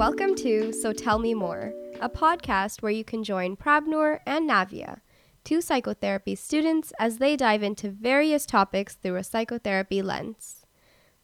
Welcome to So Tell Me More, a podcast where you can join Prabnor and Navia, two psychotherapy students, as they dive into various topics through a psychotherapy lens.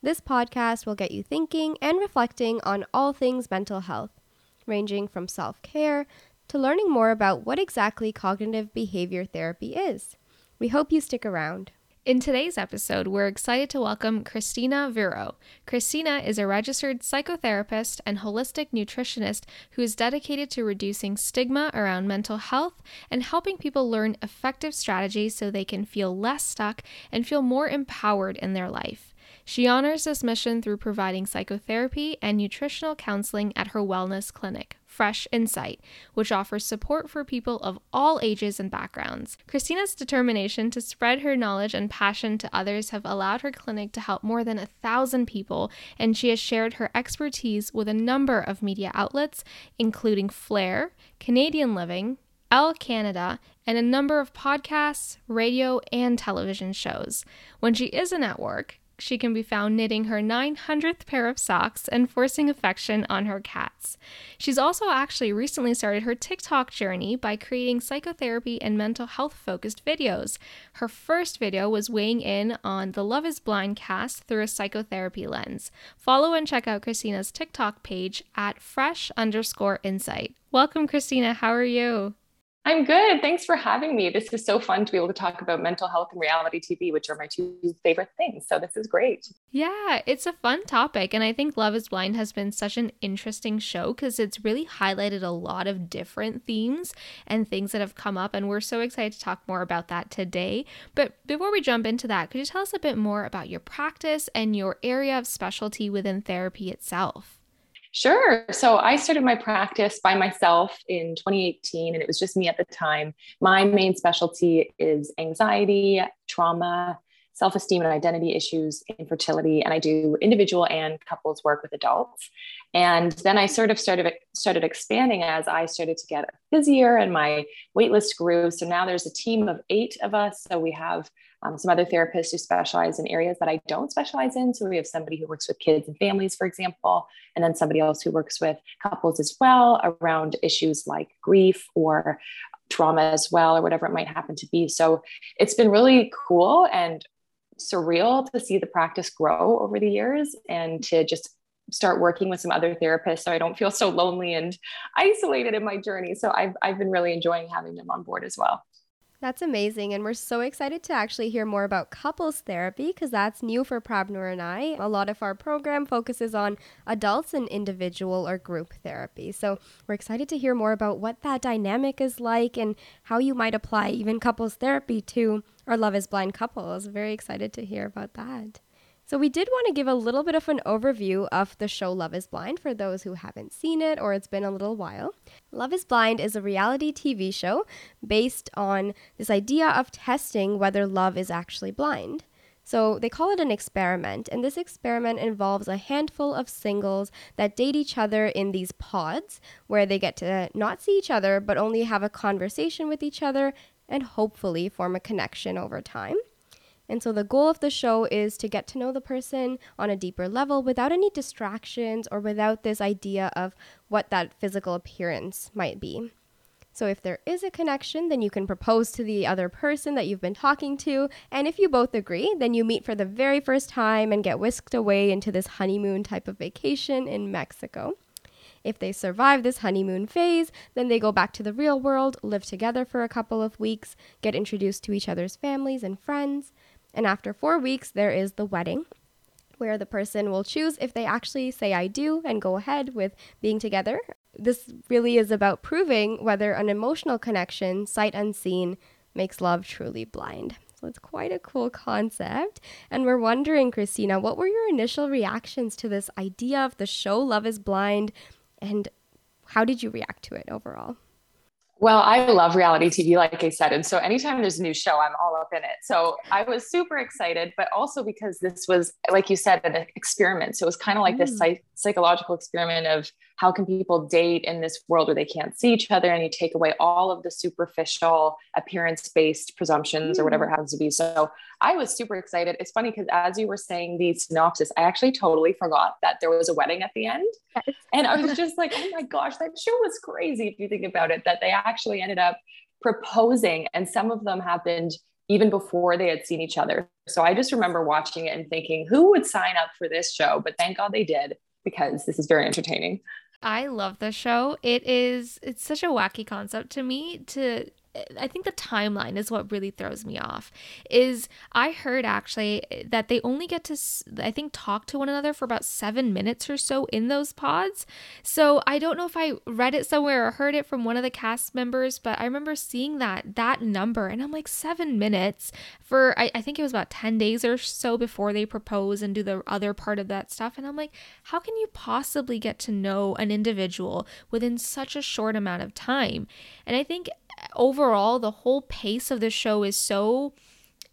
This podcast will get you thinking and reflecting on all things mental health, ranging from self-care to learning more about what exactly cognitive behavior therapy is. We hope you stick around. In today's episode, we're excited to welcome Christina Viro. Christina is a registered psychotherapist and holistic nutritionist who is dedicated to reducing stigma around mental health and helping people learn effective strategies so they can feel less stuck and feel more empowered in their life. She honors this mission through providing psychotherapy and nutritional counseling at her wellness clinic, Fresh Insight, which offers support for people of all ages and backgrounds. Christina's determination to spread her knowledge and passion to others have allowed her clinic to help more than 1,000 people, and she has shared her expertise with a number of media outlets, including Flare, Canadian Living, Elle Canada, and a number of podcasts, radio, and television shows. When she isn't at work, she can be found knitting her 900th pair of socks and forcing affection on her cats. She's also actually recently started her TikTok journey by creating psychotherapy and mental health-focused videos. Her first video was weighing in on the Love is Blind cast through a psychotherapy lens. Follow and check out Christina's TikTok page at fresh_insight. Welcome, Christina. How are you? I'm good. Thanks for having me. This is so fun to be able to talk about mental health and reality TV, which are my two favorite things. So this is great. Yeah, it's a fun topic. And I think Love is Blind has been such an interesting show because it's really highlighted a lot of different themes and things that have come up. And we're so excited to talk more about that today. But before we jump into that, could you tell us a bit more about your practice and your area of specialty within therapy itself? Sure. So I started my practice by myself in 2018, and it was just me at the time. My main specialty is anxiety, trauma, self-esteem and identity issues, infertility, and I do individual and couples work with adults. And then I sort of started expanding as I started to get busier and my wait list grew. So now there's a team of 8 of us. So we have some other therapists who specialize in areas that I don't specialize in. So we have somebody who works with kids and families, for example, and then somebody else who works with couples as well around issues like grief or trauma as well, or whatever it might happen to be. So it's been really cool and surreal to see the practice grow over the years and to just start working with some other therapists so I don't feel so lonely and isolated in my journey. So I've been really enjoying having them on board as well. That's amazing. And we're so excited to actually hear more about couples therapy because that's new for Prabnor and I. A lot of our program focuses on adults and individual or group therapy. So we're excited to hear more about what that dynamic is like and how you might apply even couples therapy to our Love is Blind couples. Very excited to hear about that. So we did want to give a little bit of an overview of the show Love is Blind for those who haven't seen it or it's been a little while. Love is Blind is a reality TV show based on this idea of testing whether love is actually blind. So they call it an experiment, and this experiment involves a handful of singles that date each other in these pods where they get to not see each other but only have a conversation with each other and hopefully form a connection over time. And so the goal of the show is to get to know the person on a deeper level without any distractions or without this idea of what that physical appearance might be. So if there is a connection, then you can propose to the other person that you've been talking to. And if you both agree, then you meet for the very first time and get whisked away into this honeymoon type of vacation in Mexico. If they survive this honeymoon phase, then they go back to the real world, live together for a couple of weeks, get introduced to each other's families and friends. And after 4 weeks, there is the wedding, where the person will choose if they actually say I do and go ahead with being together. This really is about proving whether an emotional connection, sight unseen, makes love truly blind. So it's quite a cool concept. And we're wondering, Christina, what were your initial reactions to this idea of the show Love is Blind, and how did you react to it overall? Well, I love reality TV, like I said. And so anytime there's a new show, I'm all up in it. So I was super excited, but also because this was, like you said, an experiment. So it was kind of like this psychological experiment of how can people date in this world where they can't see each other, and you take away all of the superficial appearance-based presumptions or whatever it happens to be. So I was super excited. It's funny because as you were saying the synopsis, I actually totally forgot that there was a wedding at the end. Yes. And I was just like, oh my gosh, that show was crazy if you think about it, that they actually ended up proposing, and some of them happened even before they had seen each other. So I just remember watching it and thinking, who would sign up for this show? But thank God they did, because this is very entertaining. I love the show. It's such a wacky concept to me. I think the timeline is what really throws me off. I heard actually that they only get to, I think, talk to one another for about 7 minutes or so in those pods. So I don't know if I read it somewhere or heard it from one of the cast members, but I remember seeing that number, and I'm like, 7 minutes for, I think it was about 10 days or so before they propose and do the other part of that stuff. And I'm like, how can you possibly get to know an individual within such a short amount of time? And I think overall, the whole pace of the show is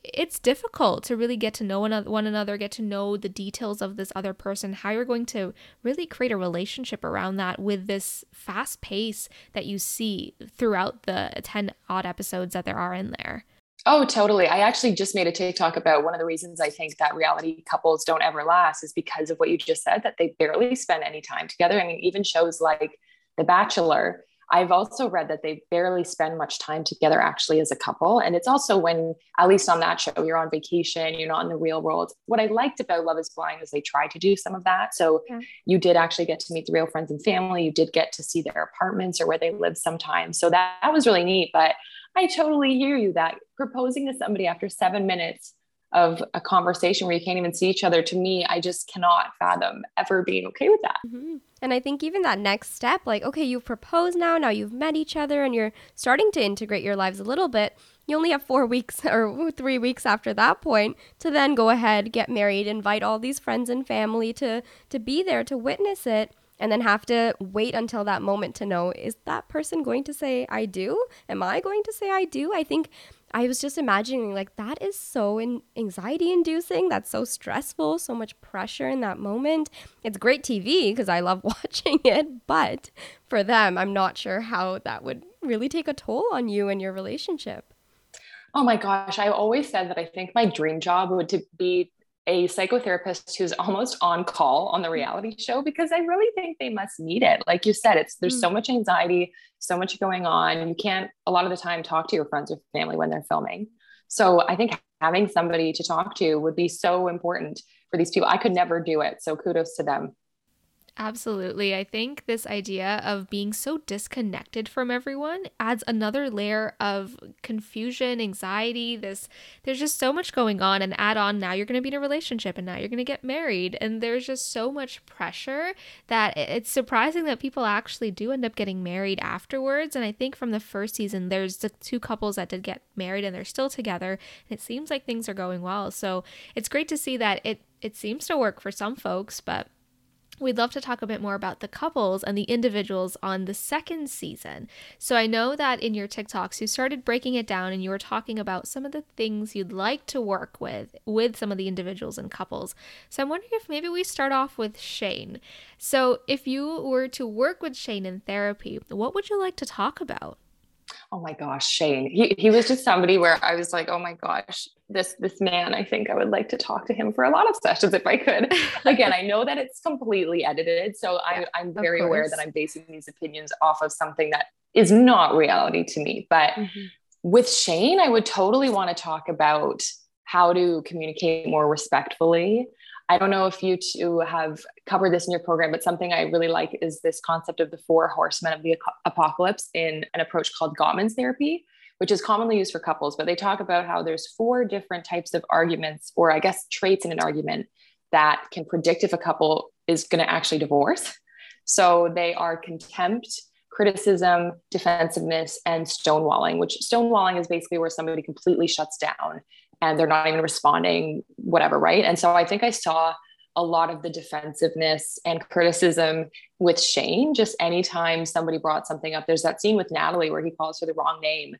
it's difficult to really get to know one another, get to know the details of this other person, how you're going to really create a relationship around that with this fast pace that you see throughout the 10 odd episodes that there are in there. Oh, totally. I actually just made a TikTok about one of the reasons I think that reality couples don't ever last is because of what you just said, that they barely spend any time together. I mean, even shows like The Bachelor, I've also read that they barely spend much time together actually as a couple. And it's also when, at least on that show, you're on vacation, you're not in the real world. What I liked about Love is Blind is they tried to do some of that. So you did actually get to meet the real friends and family. You did get to see their apartments or where they live sometimes. So that was really neat, but I totally hear you that proposing to somebody after 7 minutes of a conversation where you can't even see each other, to me, I just cannot fathom ever being okay with that. Mm-hmm. And I think even that next step, like, okay, you've proposed now you've met each other and you're starting to integrate your lives a little bit. You only have 4 weeks or 3 weeks after that point to then go ahead, get married, invite all these friends and family to be there to witness it, and then have to wait until that moment to know, is that person going to say I do? Am I going to say I do? I think I was just imagining, like, that is so anxiety-inducing. That's so stressful, so much pressure in that moment. It's great TV because I love watching it, but for them, I'm not sure how that would really take a toll on you and your relationship. Oh my gosh, I always said that I think my dream job would be a psychotherapist who's almost on call on the reality show, because I really think they must need it. Like you said, there's so much anxiety, so much going on. You can't a lot of the time talk to your friends or family when they're filming. So I think having somebody to talk to would be so important for these people. I could never do it. So kudos to them. Absolutely. I think this idea of being so disconnected from everyone adds another layer of confusion, anxiety. There's just so much going on, and add on now you're going to be in a relationship and now you're going to get married. And there's just so much pressure that it's surprising that people actually do end up getting married afterwards. And I think from the first season, there's the two couples that did get married and they're still together. And it seems like things are going well. So it's great to see that it seems to work for some folks, but we'd love to talk a bit more about the couples and the individuals on the second season. So I know that in your TikToks, you started breaking it down and you were talking about some of the things you'd like to work with some of the individuals and couples. So I'm wondering if maybe we start off with Shane. So if you were to work with Shane in therapy, what would you like to talk about? Oh my gosh, Shane. He was just somebody where I was like, oh my gosh, this man, I think I would like to talk to him for a lot of sessions if I could. Again, I know that it's completely edited. So yeah, I'm very aware that I'm basing these opinions off of something that is not reality to me. But with Shane, I would totally want to talk about how to communicate more respectfully. I don't know if you two have covered this in your program, but something I really like is this concept of the four horsemen of the apocalypse in an approach called Gottman's therapy, which is commonly used for couples, but they talk about how there's four different types of arguments, or I guess traits in an argument, that can predict if a couple is going to actually divorce. So they are contempt, criticism, defensiveness, and stonewalling, which stonewalling is basically where somebody completely shuts down and they're not even responding, whatever, right? And so I think I saw a lot of the defensiveness and criticism with Shane. Just anytime somebody brought something up, there's that scene with Natalie where he calls her the wrong name.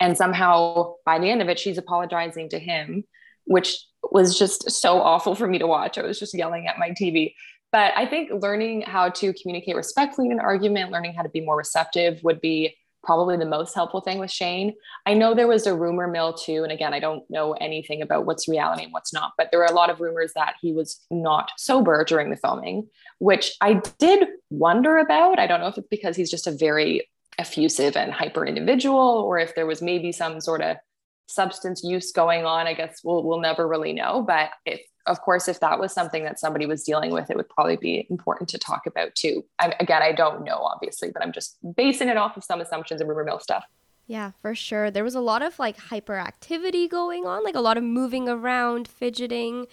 And somehow by the end of it, she's apologizing to him, which was just so awful for me to watch. I was just yelling at my TV. But I think learning how to communicate respectfully in an argument, learning how to be more receptive would be probably the most helpful thing with Shane. I know there was a rumor mill too. And again, I don't know anything about what's reality and what's not, but there were a lot of rumors that he was not sober during the filming, which I did wonder about. I don't know if it's because he's just a very effusive and hyper individual, or if there was maybe some sort of substance use going on. I guess we'll never really know. But if that was something that somebody was dealing with, it would probably be important to talk about too. I don't know, obviously, but I'm just basing it off of some assumptions and rumor mill stuff. Yeah, for sure. There was a lot of hyperactivity going on, a lot of moving around, fidgeting,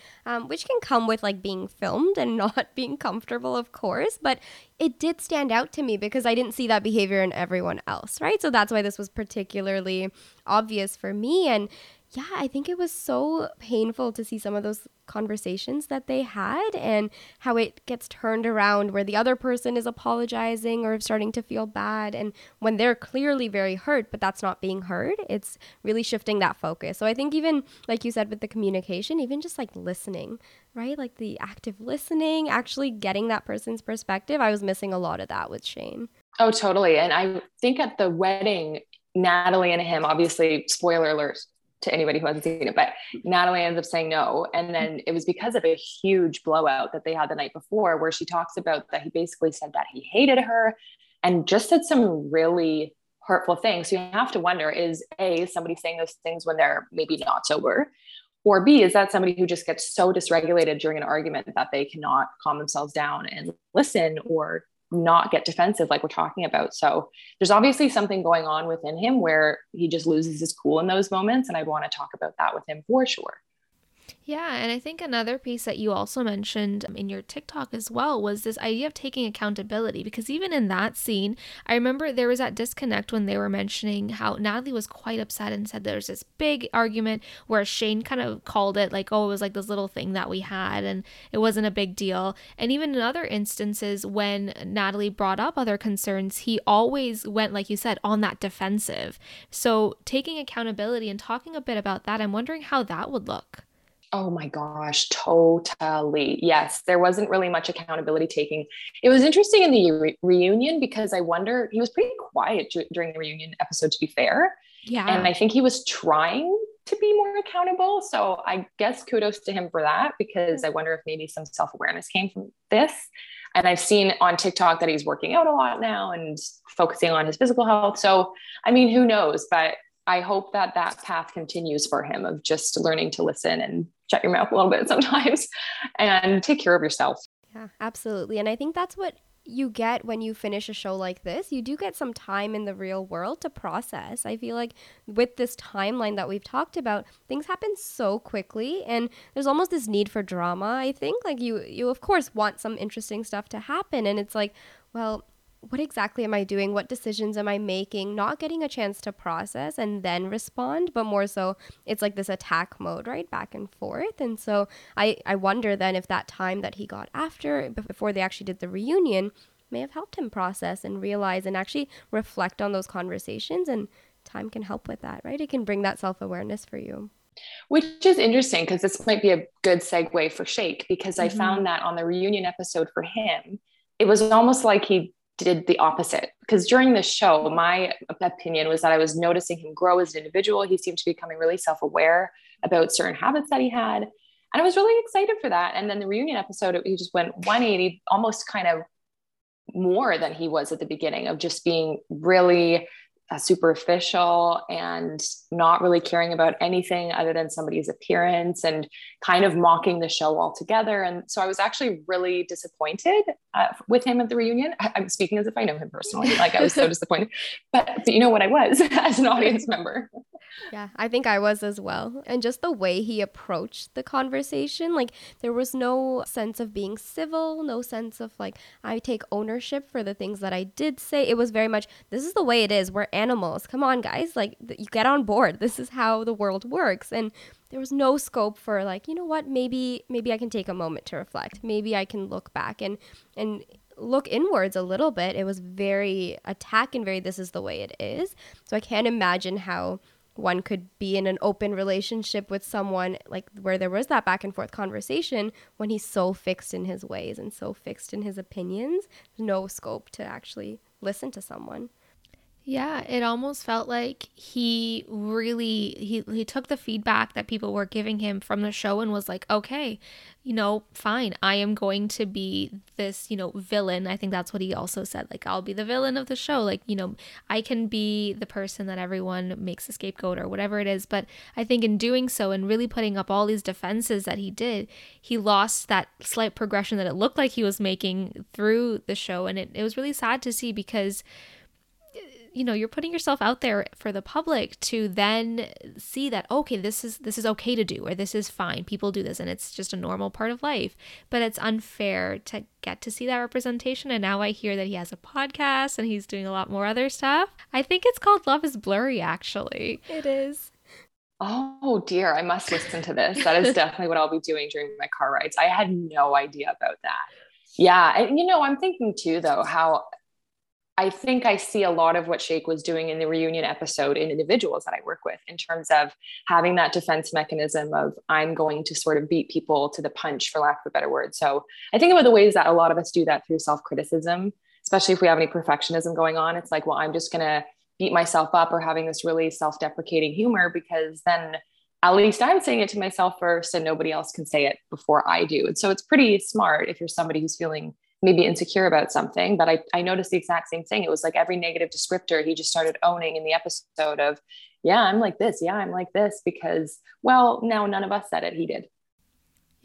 which can come with being filmed and not being comfortable, of course. But it did stand out to me because I didn't see that behavior in everyone else, right? So that's why this was particularly obvious for me. And yeah, I think it was so painful to see some of those conversations that they had and how it gets turned around where the other person is apologizing or starting to feel bad. And when they're clearly very hurt, but that's not being heard, it's really shifting that focus. So I think even, like you said, with the communication, even just listening, right? The active listening, actually getting that person's perspective. I was missing a lot of that with Shane. Oh, totally. And I think at the wedding, Natalie and him, obviously, spoiler alert, to anybody who hasn't seen it, but Natalie ends up saying no. And then it was because of a huge blowout that they had the night before, where she talks about that he basically said that he hated her and just said some really hurtful things. So you have to wonder, is A, somebody saying those things when they're maybe not sober? Or B, is that somebody who just gets so dysregulated during an argument that they cannot calm themselves down and listen or not get defensive like we're talking about? So there's obviously something going on within him where he just loses his cool in those moments. And I want to talk about that with him for sure. Yeah. And I think another piece that you also mentioned in your TikTok as well was this idea of taking accountability, because even in that scene, I remember there was that disconnect when they were mentioning how Natalie was quite upset and said there's this big argument where Shane kind of called it it was this little thing that we had and it wasn't a big deal. And even in other instances, when Natalie brought up other concerns, he always went, like you said, on that defensive. So taking accountability and talking a bit about that, I'm wondering how that would look. Oh my gosh, totally. Yes, there wasn't really much accountability taking. It was interesting in the reunion because I wonder, he was pretty quiet during the reunion episode, to be fair. Yeah. And I think he was trying to be more accountable. So I guess kudos to him for that, because I wonder if maybe some self-awareness came from this. And I've seen on TikTok that he's working out a lot now and focusing on his physical health. So, I mean, who knows? But I hope that path continues for him of just learning to listen and shut your mouth a little bit sometimes and take care of yourself. Yeah, absolutely. And I think that's what you get when you finish a show like this. You do get some time in the real world to process. I feel like with this timeline that we've talked about, things happen so quickly and there's almost this need for drama, I think. You of course want some interesting stuff to happen, and it's what exactly am I doing? What decisions am I making? Not getting a chance to process and then respond, but more so it's this attack mode, right? Back and forth. And so I wonder then if that time that he got after, before they actually did the reunion, may have helped him process and realize and actually reflect on those conversations. And time can help with that, right? It can bring that self-awareness for you. Which is interesting because this might be a good segue for Shake, because I found that on the reunion episode for him, it was almost like he did the opposite. Because during the show, my opinion was that I was noticing him grow as an individual. He seemed to be becoming really self-aware about certain habits that he had. And I was really excited for that. And then the reunion episode, he just went 180, almost kind of more than he was at the beginning, of just being really superficial and not really caring about anything other than somebody's appearance and kind of mocking the show altogether. And so I was actually really disappointed with him at the reunion. I'm speaking as if I know him personally. I was so disappointed, but you know what I was as an audience member. Yeah, I think I was as well. And just the way he approached the conversation, there was no sense of being civil, no sense of I take ownership for the things that I did say. It was very much, this is the way it is. We're animals. Come on, guys. You get on board. This is how the world works. And there was no scope for you know what, maybe I can take a moment to reflect. Maybe I can look back and look inwards a little bit. It was very attack and very, this is the way it is. So I can't imagine how one could be in an open relationship with someone, like where there was that back and forth conversation, when he's so fixed in his ways and so fixed in his opinions, no scope to actually listen to someone. Yeah, it almost felt like he really, he took the feedback that people were giving him from the show and was like, okay, you know, fine, I am going to be this, you know, villain. I think that's what he also said, like, I'll be the villain of the show. Like, you know, I can be the person that everyone makes a scapegoat or whatever it is. But I think in doing so and really putting up all these defenses that he did, he lost that slight progression that it looked like he was making through the show. And it was really sad to see because, you know, you're putting yourself out there for the public to then see that, okay, this is okay to do, or this is fine. People do this and it's just a normal part of life, but it's unfair to get to see that representation. And now I hear that he has a podcast and he's doing a lot more other stuff. I think it's called Love is Blurry, actually. It is. Oh dear, I must listen to this. That is definitely what I'll be doing during my car rides. I had no idea about that. Yeah. And you know, I'm thinking too, though, how I think I see a lot of what Shake was doing in the reunion episode in individuals that I work with, in terms of having that defense mechanism of, I'm going to sort of beat people to the punch, for lack of a better word. So I think about the ways that a lot of us do that through self-criticism, especially if we have any perfectionism going on. It's like, well, I'm just going to beat myself up, or having this really self-deprecating humor, because then at least I'm saying it to myself first and nobody else can say it before I do. And so it's pretty smart if you're somebody who's feeling maybe insecure about something, but I noticed the exact same thing. It was like every negative descriptor he just started owning in the episode of, yeah, I'm like this. Yeah, I'm like this because, well, now none of us said it. He did.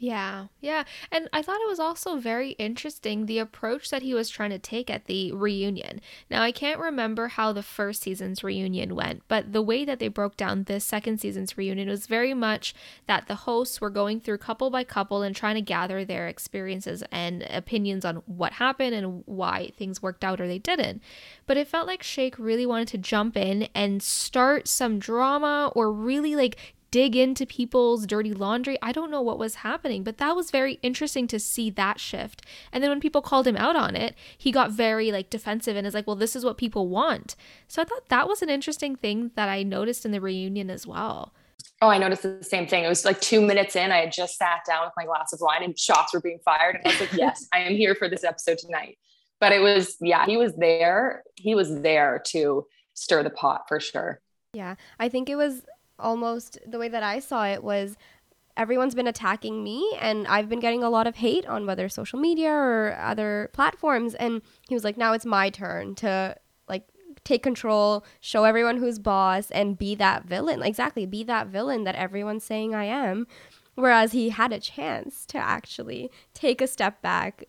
Yeah. Yeah. And I thought it was also very interesting, the approach that he was trying to take at the reunion. Now, I can't remember how the first season's reunion went, but the way that they broke down this second season's reunion was very much that the hosts were going through couple by couple and trying to gather their experiences and opinions on what happened and why things worked out or they didn't. But it felt like Shake really wanted to jump in and start some drama, or really like dig into people's dirty laundry. I don't know what was happening, but that was very interesting to see that shift. And then when people called him out on it, he got very like defensive and is like, well, this is what people want. So I thought that was an interesting thing that I noticed in the reunion as well. Oh, I noticed the same thing. It was like 2 minutes in, I had just sat down with my glass of wine and shots were being fired. And I was like, yes, I am here for this episode tonight. But it was, yeah, he was there. He was there to stir the pot for sure. Yeah, I think it was almost the way that I saw it was, everyone's been attacking me and I've been getting a lot of hate on whether social media or other platforms, and he was like, now it's my turn to like take control, show everyone who's boss, and be that villain. Exactly, be that villain that everyone's saying I am, whereas he had a chance to actually take a step back.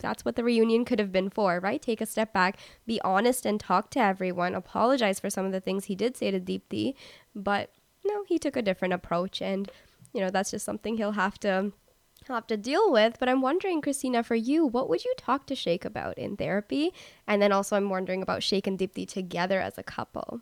That's what the reunion could have been for, right? Take a step back, be honest and talk to everyone, apologize for some of the things he did say to Deepthi, but no, he took a different approach, and, you know, that's just something he'll have to deal with. But I'm wondering, Christina, for you, what would you talk to Shake about in therapy? And then also I'm wondering about Shake and Deepthi together as a couple.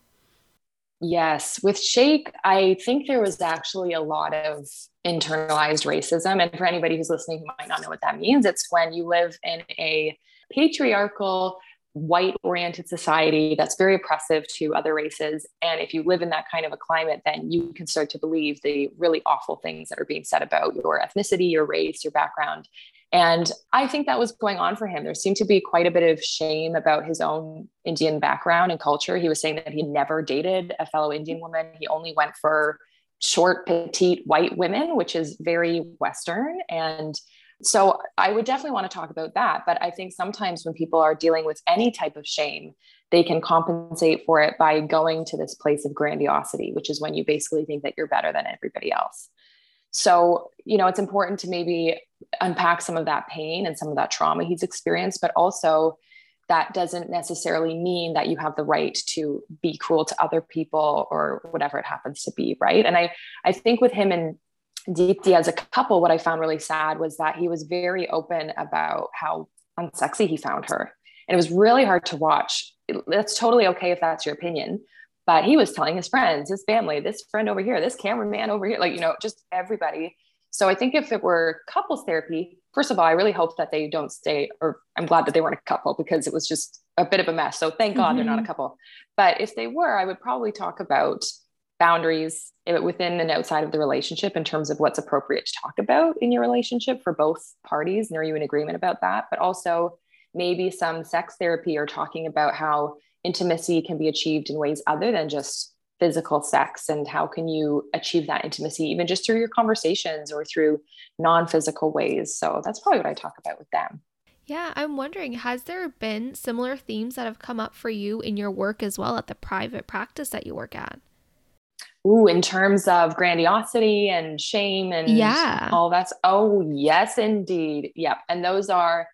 Yes. With Shake, I think there was actually a lot of internalized racism. And for anybody who's listening who might not know what that means, it's when you live in a patriarchal, white-oriented society that's very oppressive to other races. And if you live in that kind of a climate, then you can start to believe the really awful things that are being said about your ethnicity, your race, your background. And I think that was going on for him. There seemed to be quite a bit of shame about his own Indian background and culture. He was saying that he never dated a fellow Indian woman. He only went for short, petite white women, which is very Western. And so I would definitely want to talk about that. But I think sometimes when people are dealing with any type of shame, they can compensate for it by going to this place of grandiosity, which is when you basically think that you're better than everybody else. So, you know, it's important to maybe unpack some of that pain and some of that trauma he's experienced, but also that doesn't necessarily mean that you have the right to be cruel to other people or whatever it happens to be, right? And I think with him and Deepthi as a couple, what I found really sad was that he was very open about how unsexy he found her. And it was really hard to watch. That's totally okay if that's your opinion, but he was telling his friends, his family, this friend over here, this cameraman over here, like, you know, just everybody. So I think if it were couples therapy, first of all, I really hope that they don't stay, or I'm glad that they weren't a couple because it was just a bit of a mess. So thank God they're not a couple. But if they were, I would probably talk about boundaries within and outside of the relationship in terms of what's appropriate to talk about in your relationship for both parties. And are you in agreement about that? But also maybe some sex therapy or talking about how intimacy can be achieved in ways other than just physical sex, and how can you achieve that intimacy even just through your conversations or through non-physical ways. So that's probably what I talk about with them. Yeah, I'm wondering, has there been similar themes that have come up for you in your work as well at the private practice that you work at? Ooh, in terms of grandiosity and shame and all that's, oh yes, indeed. Yep. And those are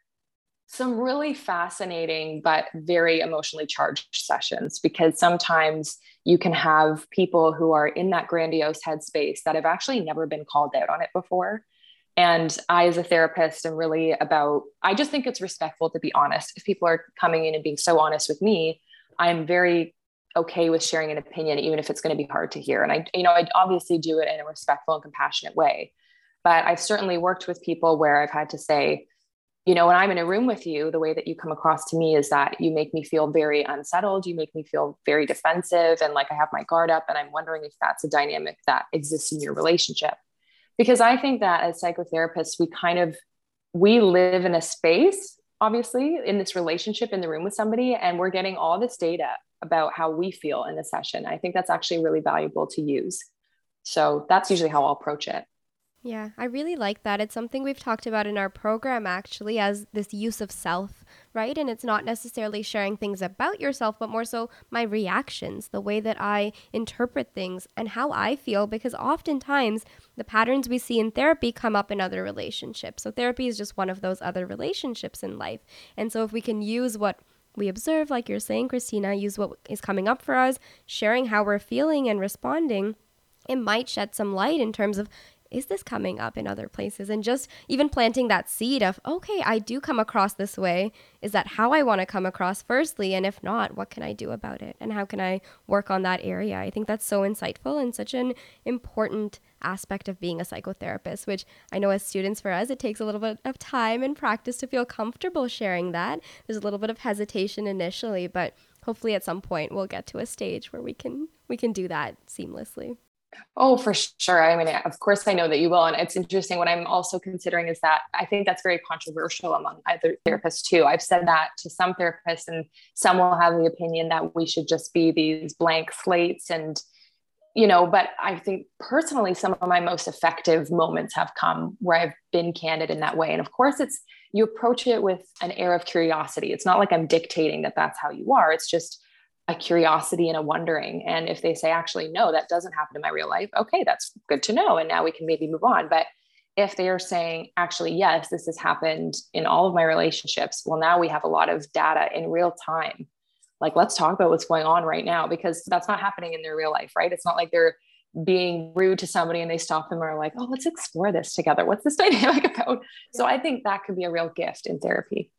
some really fascinating, but very emotionally charged sessions, because sometimes you can have people who are in that grandiose headspace that have actually never been called out on it before. And I, as a therapist, am really about, I just think it's respectful to be honest. If people are coming in and being so honest with me, I'm very okay with sharing an opinion, even if it's going to be hard to hear. And I obviously do it in a respectful and compassionate way, but I've certainly worked with people where I've had to say, you know, when I'm in a room with you, the way that you come across to me is that you make me feel very unsettled. You make me feel very defensive. And like, I have my guard up, and I'm wondering if that's a dynamic that exists in your relationship. Because I think that as psychotherapists, we live in a space, obviously, in this relationship in the room with somebody, and we're getting all this data about how we feel in the session. I think that's actually really valuable to use. So that's usually how I'll approach it. Yeah, I really like that. It's something we've talked about in our program, actually, as this use of self, right? And it's not necessarily sharing things about yourself, but more so my reactions, the way that I interpret things and how I feel, because oftentimes the patterns we see in therapy come up in other relationships. So therapy is just one of those other relationships in life. And so if we can use what we observe, like you're saying, Christina, use what is coming up for us, sharing how we're feeling and responding, it might shed some light in terms of, is this coming up in other places? And just even planting that seed of, okay, I do come across this way. Is that how I want to come across firstly? And if not, what can I do about it? And how can I work on that area? I think that's so insightful and such an important aspect of being a psychotherapist, which I know as students for us, it takes a little bit of time and practice to feel comfortable sharing that. There's a little bit of hesitation initially, but hopefully at some point we'll get to a stage where we can do that seamlessly. Oh, for sure. I mean, of course I know that you will. And it's interesting. What I'm also considering is that I think that's very controversial among other therapists too. I've said that to some therapists, and some will have the opinion that we should just be these blank slates and, you know, but I think personally, some of my most effective moments have come where I've been candid in that way. And of course you approach it with an air of curiosity. It's not like I'm dictating that that's how you are. It's just a curiosity and a wondering. And if they say, actually, no, that doesn't happen in my real life. Okay. That's good to know. And now we can maybe move on. But if they are saying, actually, yes, this has happened in all of my relationships. Well, now we have a lot of data in real time. Like, let's talk about what's going on right now, because that's not happening in their real life, right? It's not like they're being rude to somebody and they stop them and are like, oh, let's explore this together. What's this dynamic about? Yeah. So I think that could be a real gift in therapy.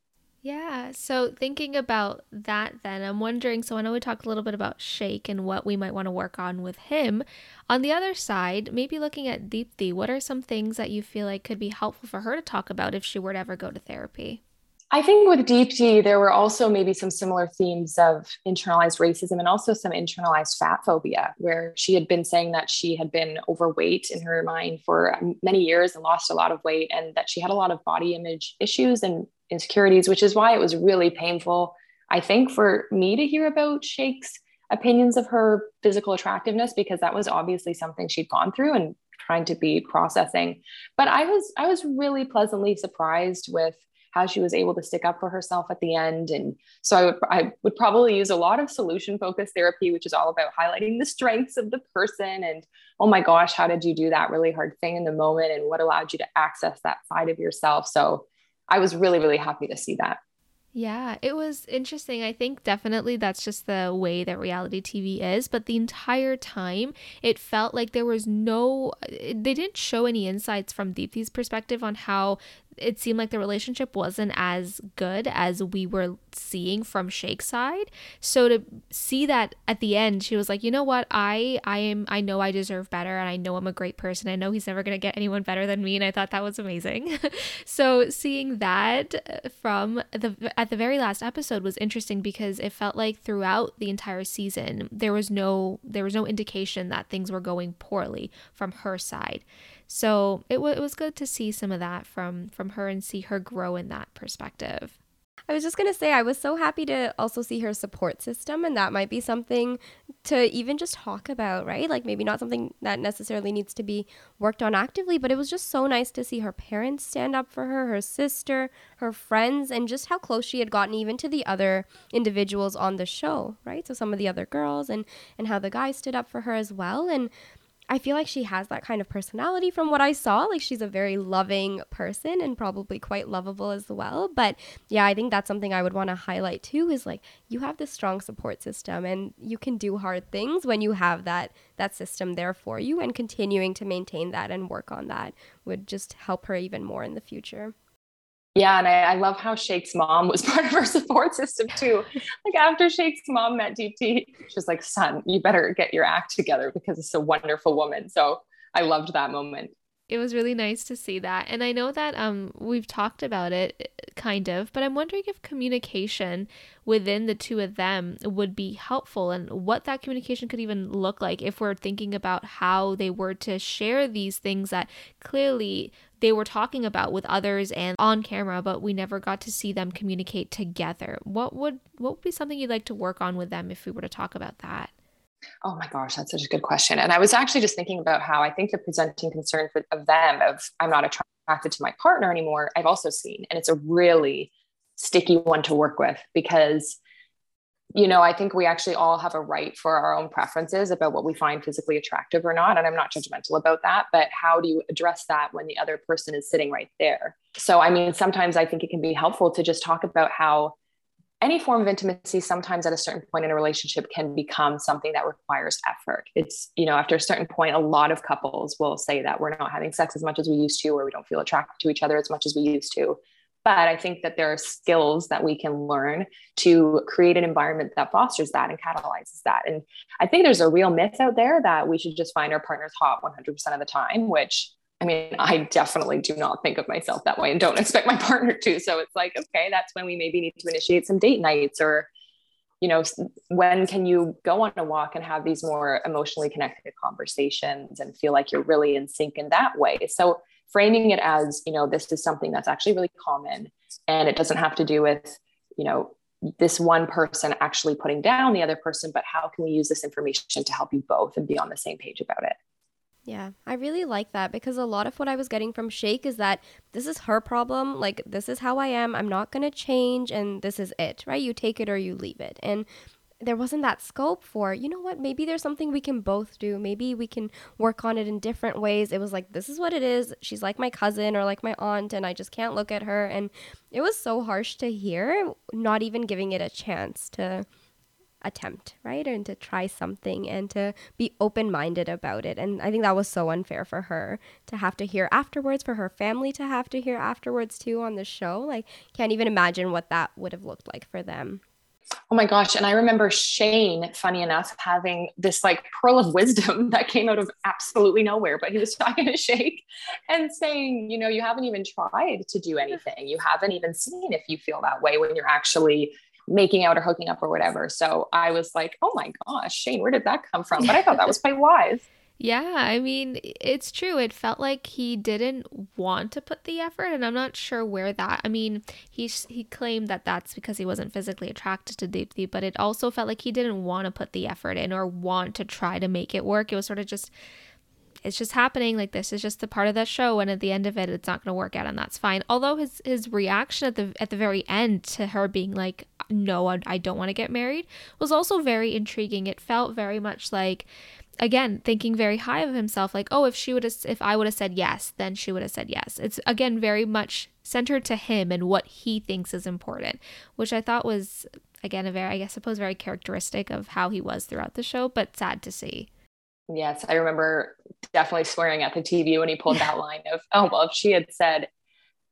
Yeah. So thinking about that then, I'm wondering, so I know we talked a little bit about Shake and what we might want to work on with him. On the other side, maybe looking at Deepthi, what are some things that you feel like could be helpful for her to talk about if she were to ever go to therapy? I think with Deepthi, there were also maybe some similar themes of internalized racism and also some internalized fat phobia, where she had been saying that she had been overweight in her mind for many years and lost a lot of weight, and that she had a lot of body image issues and insecurities, which is why it was really painful, I think, for me to hear about Shake's opinions of her physical attractiveness, because that was obviously something she'd gone through and trying to be processing. But I was really pleasantly surprised with how she was able to stick up for herself at the end. And so I would probably use a lot of solution focused therapy, which is all about highlighting the strengths of the person. And, oh my gosh, how did you do that really hard thing in the moment? And what allowed you to access that side of yourself? So I was really, really happy to see that. Yeah, it was interesting. I think definitely that's just the way that reality TV is. But the entire time, it felt like they didn't show any insights from Deepthi's perspective on how it seemed like the relationship wasn't as good as we were seeing from Shake's side. So to see that at the end, she was like, you know what, I know I deserve better, and I know I'm a great person. I know he's never going to get anyone better than me. And I thought that was amazing. So seeing that from at the very last episode was interesting, because it felt like throughout the entire season, there was no indication that things were going poorly from her side. So it was good to see some of that from her and see her grow in that perspective. I was just going to say, I was so happy to also see her support system, and that might be something to even just talk about, right? Like, maybe not something that necessarily needs to be worked on actively, but it was just so nice to see her parents stand up for her, her sister, her friends, and just how close she had gotten even to the other individuals on the show, right? So some of the other girls and how the guys stood up for her as well. And I feel like she has that kind of personality from what I saw. Like, she's a very loving person and probably quite lovable as well. But yeah, I think that's something I would want to highlight too, is like, you have this strong support system and you can do hard things when you have that system there for you, and continuing to maintain that and work on that would just help her even more in the future. Yeah, and I love how Shake's mom was part of her support system too. Like, after Shake's mom met DT, she was like, son, you better get your act together because it's a wonderful woman. So I loved that moment. It was really nice to see that. And I know that we've talked about it kind of, but I'm wondering if communication within the two of them would be helpful, and what that communication could even look like if we're thinking about how they were to share these things that clearly they were talking about with others and on camera, but we never got to see them communicate together. What would be something you'd like to work on with them if we were to talk about that? Oh my gosh, that's such a good question. And I was actually just thinking about how I think the presenting concern of them, I'm not attracted to my partner anymore, I've also seen, and it's a really sticky one to work with, because, you know, I think we actually all have a right for our own preferences about what we find physically attractive or not. And I'm not judgmental about that, but how do you address that when the other person is sitting right there? So, I mean, sometimes I think it can be helpful to just talk about how any form of intimacy sometimes at a certain point in a relationship can become something that requires effort. It's, you know, after a certain point, a lot of couples will say that we're not having sex as much as we used to, or we don't feel attracted to each other as much as we used to. But I think that there are skills that we can learn to create an environment that fosters that and catalyzes that. And I think there's a real myth out there that we should just find our partners hot 100% of the time, which, I mean, I definitely do not think of myself that way and don't expect my partner to. So it's like, okay, that's when we maybe need to initiate some date nights, or, you know, when can you go on a walk and have these more emotionally connected conversations and feel like you're really in sync in that way. So framing it as, you know, this is something that's actually really common, and it doesn't have to do with, you know, this one person actually putting down the other person, but how can we use this information to help you both and be on the same page about it? Yeah, I really like that, because a lot of what I was getting from Shake is that this is her problem. Like, this is how I am. I'm not going to change, and this is it, right? You take it or you leave it. And there wasn't that scope for, you know what, maybe there's something we can both do. Maybe we can work on it in different ways. It was like, this is what it is. She's like my cousin or like my aunt, and I just can't look at her. And it was so harsh to hear, not even giving it a chance to attempt, right? And to try something and to be open-minded about it. And I think that was so unfair for her to have to hear afterwards, for her family to have to hear afterwards too on the show. Like, can't even imagine what that would have looked like for them. Oh my gosh. And I remember Shane, funny enough, having this like pearl of wisdom that came out of absolutely nowhere, but he was talking to Shake and saying, you know, you haven't even tried to do anything. You haven't even seen if you feel that way when you're actually making out or hooking up or whatever. So I was like, oh my gosh, Shane, where did that come from? But I thought that was quite wise. Yeah, I mean, it's true. It felt like he didn't want to put the effort, and I'm not sure where that, I mean, he claimed that that's because he wasn't physically attracted to Deepthi, but it also felt like he didn't want to put the effort in or want to try to make it work. It was sort of just, it's just happening, like this is just the part of the show, and at the end of it, it's not going to work out, and that's fine. Although his reaction at the very end to her being like, no, I don't want to get married, was also very intriguing. It felt very much like, again, thinking very high of himself, like, oh, if I would have said yes, then she would have said yes. It's, again, very much centered to him and what he thinks is important, which I thought was, again, very characteristic of how he was throughout the show, but sad to see. Yes, I remember definitely swearing at the TV when he pulled that line of, oh, well, if she had said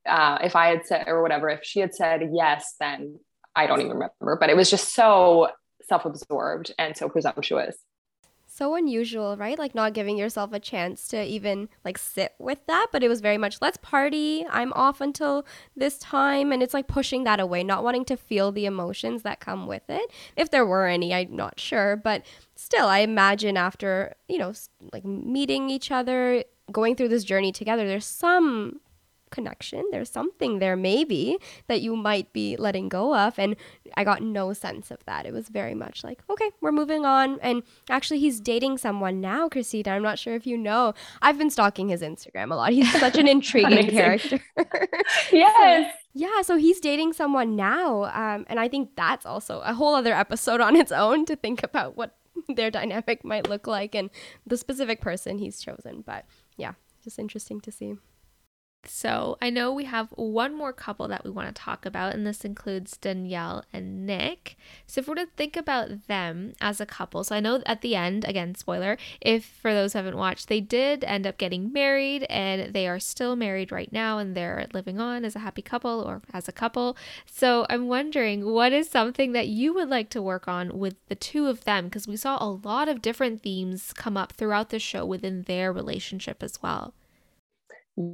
if I had said, or whatever, if she had said yes, then I don't even remember, but it was just so self-absorbed and so presumptuous. So unusual, right? Like not giving yourself a chance to even like sit with that, but it was very much, let's party, I'm off until this time. And it's like pushing that away, not wanting to feel the emotions that come with it. If there were any, I'm not sure, but still, I imagine after, you know, like meeting each other, going through this journey together, there's some connection, there's something there maybe that you might be letting go of, and I got no sense of that. It was very much like, okay, we're moving on. And actually, he's dating someone now, Christina. I'm not sure if you know, I've been stalking his Instagram a lot. He's such an intriguing character. Yes. So he's dating someone now, and I think that's also a whole other episode on its own to think about what their dynamic might look like and the specific person he's chosen. But yeah, just interesting to see. So I know we have one more couple that we want to talk about, and this includes Danielle and Nick. So if we're to think about them as a couple, so I know at the end, again, spoiler, if for those who haven't watched, they did end up getting married, and they are still married right now, and they're living on as a happy couple or as a couple. So I'm wondering, what is something that you would like to work on with the two of them? Because we saw a lot of different themes come up throughout the show within their relationship as well.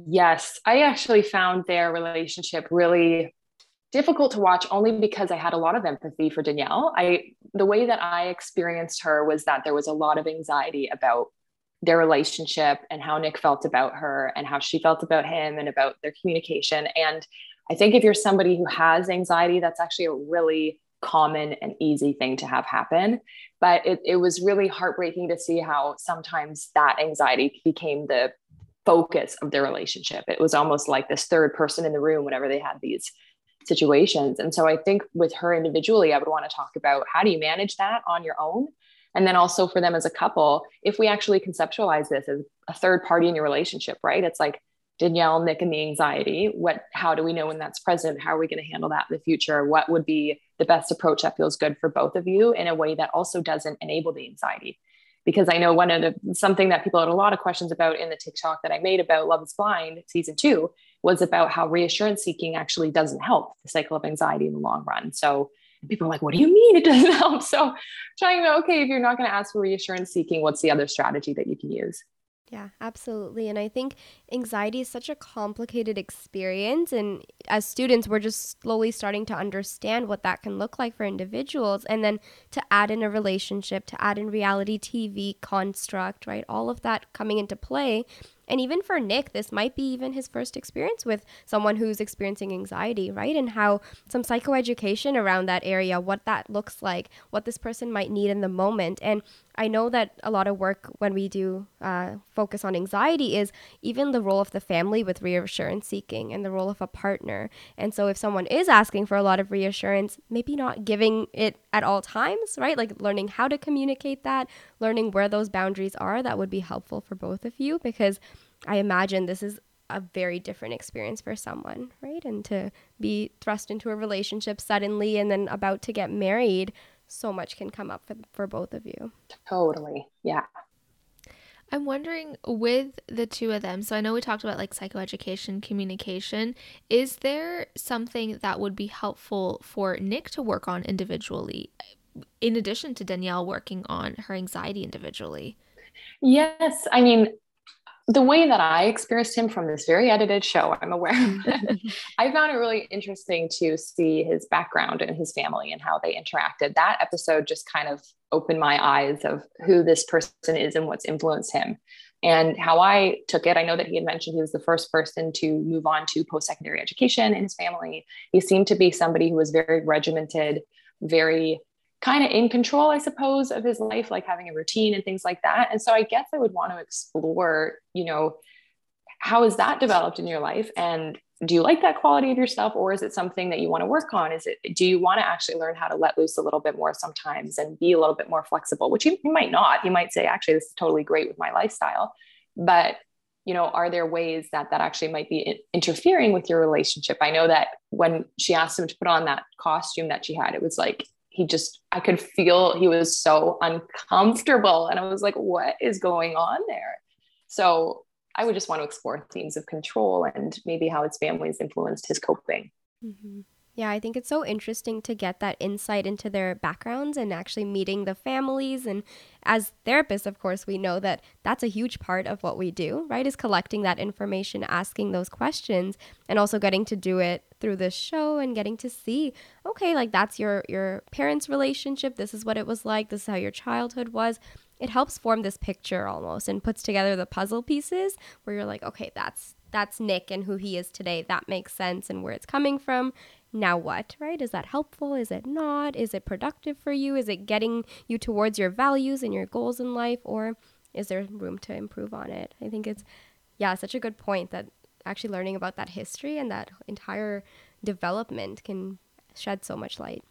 Yes, I actually found their relationship really difficult to watch only because I had a lot of empathy for Danielle. The way that I experienced her was that there was a lot of anxiety about their relationship and how Nick felt about her and how she felt about him and about their communication. And I think if you're somebody who has anxiety, that's actually a really common and easy thing to have happen. But it was really heartbreaking to see how sometimes that anxiety became the focus of their relationship. It was almost like this third person in the room whenever they had these situations. And so I think with her individually, I would want to talk about, how do you manage that on your own? And then also for them as a couple, if we actually conceptualize this as a third party in your relationship, right? It's like Danielle, Nick, and the anxiety. How do we know when that's present? How are we going to handle that in the future? What would be the best approach that feels good for both of you in a way that also doesn't enable the anxiety? Because I know something that people had a lot of questions about in the TikTok that I made about Love is Blind season 2 was about how reassurance seeking actually doesn't help the cycle of anxiety in the long run. So people are like, what do you mean it doesn't help? So trying to, okay, if you're not going to ask for reassurance seeking, what's the other strategy that you can use? Yeah, absolutely. And I think anxiety is such a complicated experience. And as students, we're just slowly starting to understand what that can look like for individuals. And then to add in a relationship, to add in reality TV construct, right? All of that coming into play. And even for Nick, this might be even his first experience with someone who's experiencing anxiety, right? And how some psychoeducation around that area, what that looks like, what this person might need in the moment. And I know that a lot of work when we do focus on anxiety is even the role of the family with reassurance seeking and the role of a partner. And so if someone is asking for a lot of reassurance, maybe not giving it at all times, right? Like learning how to communicate that, learning where those boundaries are, that would be helpful for both of you, because I imagine this is a very different experience for someone, right? And to be thrust into a relationship suddenly and then about to get married, so much can come up for both of you. Totally. Yeah. I'm wondering with the two of them, so I know we talked about like psychoeducation, communication. Is there something that would be helpful for Nick to work on individually, in addition to Danielle working on her anxiety individually? Yes. I mean, the way that I experienced him from this very edited show, I'm aware, I found it really interesting to see his background and his family and how they interacted. That episode just kind of opened my eyes of who this person is and what's influenced him. And how I took it, I know that he had mentioned he was the first person to move on to post-secondary education in his family. He seemed to be somebody who was very regimented, very kind of in control, I suppose, of his life, like having a routine and things like that. And so I guess I would want to explore, you know, how is that developed in your life? And do you like that quality of yourself? Or is it something that you want to work on? Do you want to actually learn how to let loose a little bit more sometimes and be a little bit more flexible, which you might not, you might say, actually, this is totally great with my lifestyle, but you know, are there ways that actually might be interfering with your relationship? I know that when she asked him to put on that costume that she had, it was like, I could feel he was so uncomfortable. And I was like, what is going on there? So I would just want to explore themes of control and maybe how his family's influenced his coping. Mm-hmm. Yeah, I think it's so interesting to get that insight into their backgrounds and actually meeting the families. And as therapists, of course, we know that that's a huge part of what we do, right? Is collecting that information, asking those questions, and also getting to do it through this show and getting to see, okay, like that's your parents' relationship. This is what it was like. This is how your childhood was. It helps form this picture almost and puts together the puzzle pieces where you're like, okay, that's Nick and who he is today. That makes sense and where it's coming from. Now what, right? Is that helpful? Is it not? Is it productive for you? Is it getting you towards your values and your goals in life? Or is there room to improve on it? I think it's, yeah, such a good point that actually learning about that history and that entire development can shed so much light.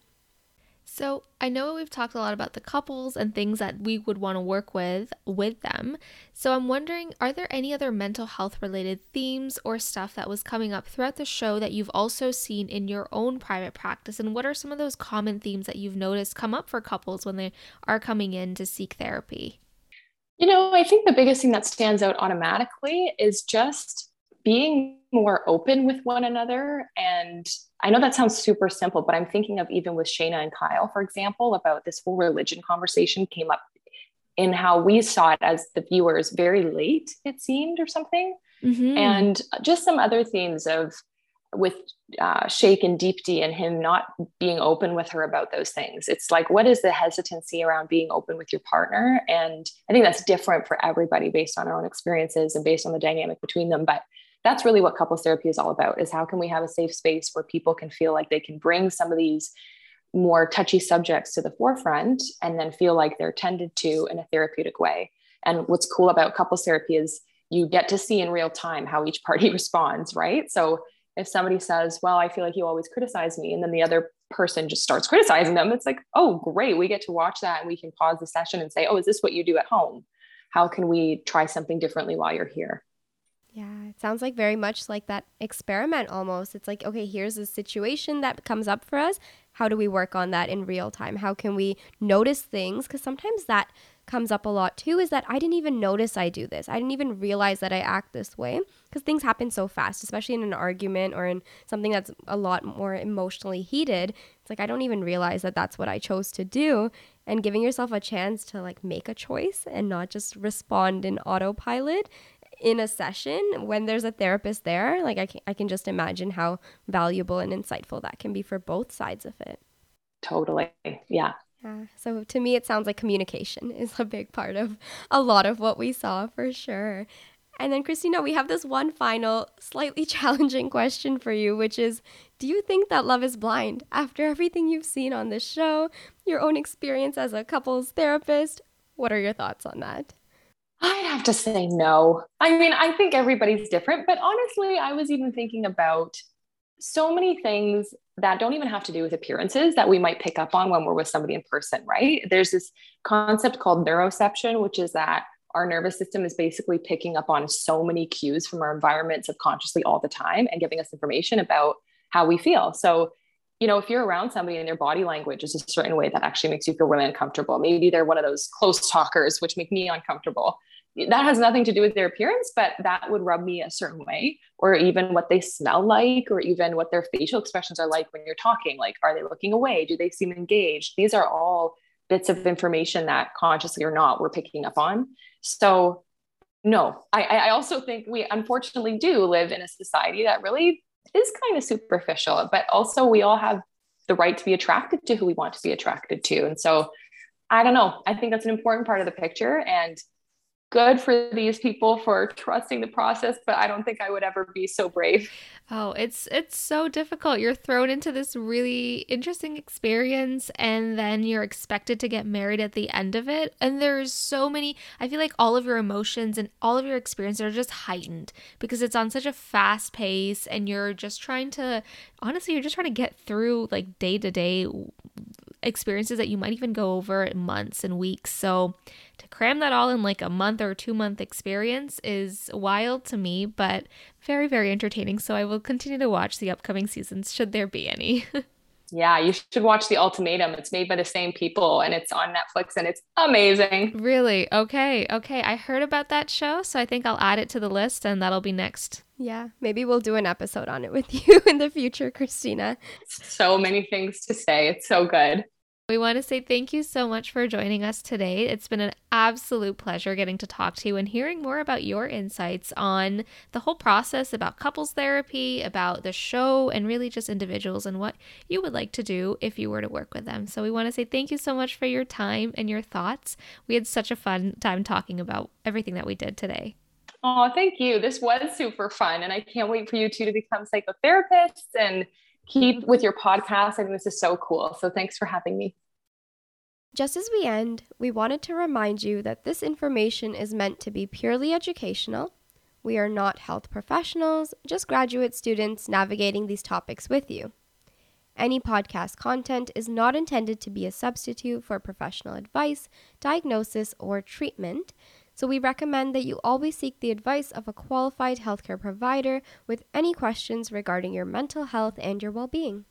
So I know we've talked a lot about the couples and things that we would want to work with them. So I'm wondering, are there any other mental health related themes or stuff that was coming up throughout the show that you've also seen in your own private practice? And what are some of those common themes that you've noticed come up for couples when they are coming in to seek therapy? You know, I think the biggest thing that stands out automatically is just being more open with one another. And I know that sounds super simple, but I'm thinking of even with Shayna and Kyle, for example, about this whole religion conversation came up in how we saw it as the viewers very late, it seemed, or something. Mm-hmm. And just some other themes of with Sheikh and Deepti and him not being open with her about those things. It's like, what is the hesitancy around being open with your partner? And I think that's different for everybody based on our own experiences and based on the dynamic between them. But that's really what couples therapy is all about, is how can we have a safe space where people can feel like they can bring some of these more touchy subjects to the forefront and then feel like they're tended to in a therapeutic way. And what's cool about couples therapy is you get to see in real time how each party responds, right? So if somebody says, well, I feel like you always criticize me, and then the other person just starts criticizing them, it's like, oh, great. We get to watch that and we can pause the session and say, oh, is this what you do at home? How can we try something differently while you're here? Yeah, it sounds like very much like that experiment almost. It's like, okay, here's a situation that comes up for us. How do we work on that in real time? How can we notice things? Because sometimes that comes up a lot too, is that I didn't even notice I do this. I didn't even realize that I act this way, because things happen so fast, especially in an argument or in something that's a lot more emotionally heated. It's like, I don't even realize that that's what I chose to do. And giving yourself a chance to like make a choice and not just respond in autopilot in a session when there's a therapist there, like I can just imagine how valuable and insightful that can be for both sides of it. Totally. Yeah. Yeah. So to me, it sounds like communication is a big part of a lot of what we saw for sure. And then Christina, we have this one final slightly challenging question for you, which is, do you think that love is blind after everything you've seen on this show, your own experience as a couples therapist? What are your thoughts on that? I'd have to say no. I mean, I think everybody's different, but honestly, I was even thinking about so many things that don't even have to do with appearances that we might pick up on when we're with somebody in person, right? There's this concept called neuroception, which is that our nervous system is basically picking up on so many cues from our environment subconsciously all the time and giving us information about how we feel. So, you know, if you're around somebody and their body language is a certain way that actually makes you feel really uncomfortable, maybe they're one of those close talkers, which make me uncomfortable. That has nothing to do with their appearance, but that would rub me a certain way, or even what they smell like, or even what their facial expressions are like when you're talking. Like, are they looking away? Do they seem engaged? These are all bits of information that consciously or not, we're picking up on. So no, I also think we unfortunately do live in a society that really is kind of superficial, but also we all have the right to be attracted to who we want to be attracted to. And so I don't know, I think that's an important part of the picture, and good for these people for trusting the process, but I don't think I would ever be so brave. Oh, it's so difficult. You're thrown into this really interesting experience, and then you're expected to get married at the end of it. And there's so many, I feel like all of your emotions and all of your experiences are just heightened because it's on such a fast pace, and you're just trying to, honestly, you're just trying to get through like day-to-day experiences that you might even go over in months and weeks. So to cram that all in like a month or 2 month experience is wild to me, but very, very entertaining. So I will continue to watch the upcoming seasons, should there be any. Yeah, you should watch The Ultimatum. It's made by the same people and it's on Netflix and it's amazing. Really? Okay. Okay. I heard about that show, so I think I'll add it to the list and that'll be next. Yeah. Maybe we'll do an episode on it with you in the future, Christina. So many things to say. It's so good. We want to say thank you so much for joining us today. It's been an absolute pleasure getting to talk to you and hearing more about your insights on the whole process, about couples therapy, about the show, and really just individuals and what you would like to do if you were to work with them. So we want to say thank you so much for your time and your thoughts. We had such a fun time talking about everything that we did today. Oh, thank you. This was super fun. And I can't wait for you two to become psychotherapists and keep with your podcast. I think this is so cool. So thanks for having me. Just as we end, we wanted to remind you that this information is meant to be purely educational. We are not health professionals, just graduate students navigating these topics with you. Any podcast content is not intended to be a substitute for professional advice, diagnosis, or treatment, so we recommend that you always seek the advice of a qualified healthcare provider with any questions regarding your mental health and your well-being.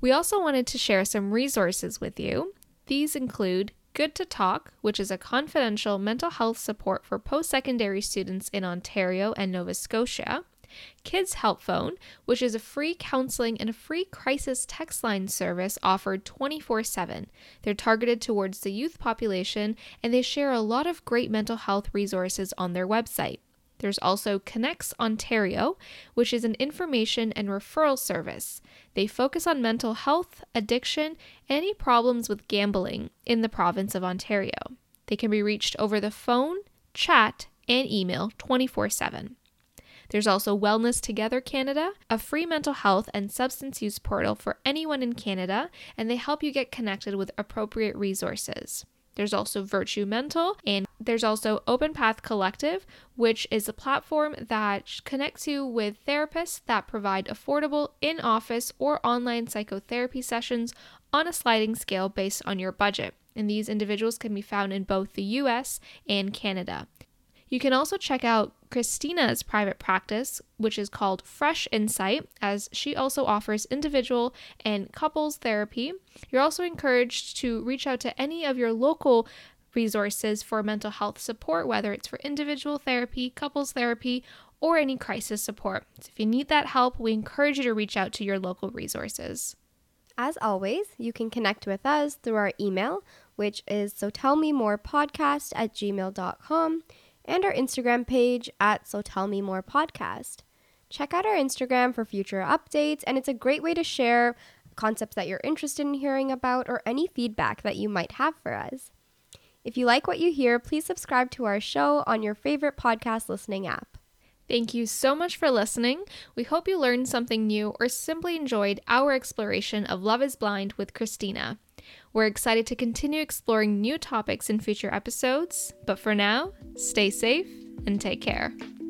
We also wanted to share some resources with you. These include Good2Talk, which is a confidential mental health support for post-secondary students in Ontario and Nova Scotia. Kids Help Phone, which is a free counseling and a free crisis text line service offered 24/7. They're targeted towards the youth population, and they share a lot of great mental health resources on their website. There's also Connects Ontario, which is an information and referral service. They focus on mental health, addiction, and any problems with gambling in the province of Ontario. They can be reached over the phone, chat, and email 24/7. There's also Wellness Together Canada, a free mental health and substance use portal for anyone in Canada, and they help you get connected with appropriate resources. There's also Virtue Mental, and there's also Open Path Collective, which is a platform that connects you with therapists that provide affordable in-office or online psychotherapy sessions on a sliding scale based on your budget. And these individuals can be found in both the US and Canada. You can also check out Christina's private practice, which is called Fresh Insight, as she also offers individual and couples therapy. You're also encouraged to reach out to any of your local resources for mental health support, whether it's for individual therapy, couples therapy, or any crisis support. So if you need that help, we encourage you to reach out to your local resources. As always, you can connect with us through our email, which is sotellmemorepodcast@gmail.com. and our Instagram page at So Tell Me More Podcast. Check out our Instagram for future updates, and it's a great way to share concepts that you're interested in hearing about or any feedback that you might have for us. If you like what you hear, please subscribe to our show on your favorite podcast listening app. Thank you so much for listening. We hope you learned something new or simply enjoyed our exploration of Love is Blind with Christina. We're excited to continue exploring new topics in future episodes, but for now, stay safe and take care.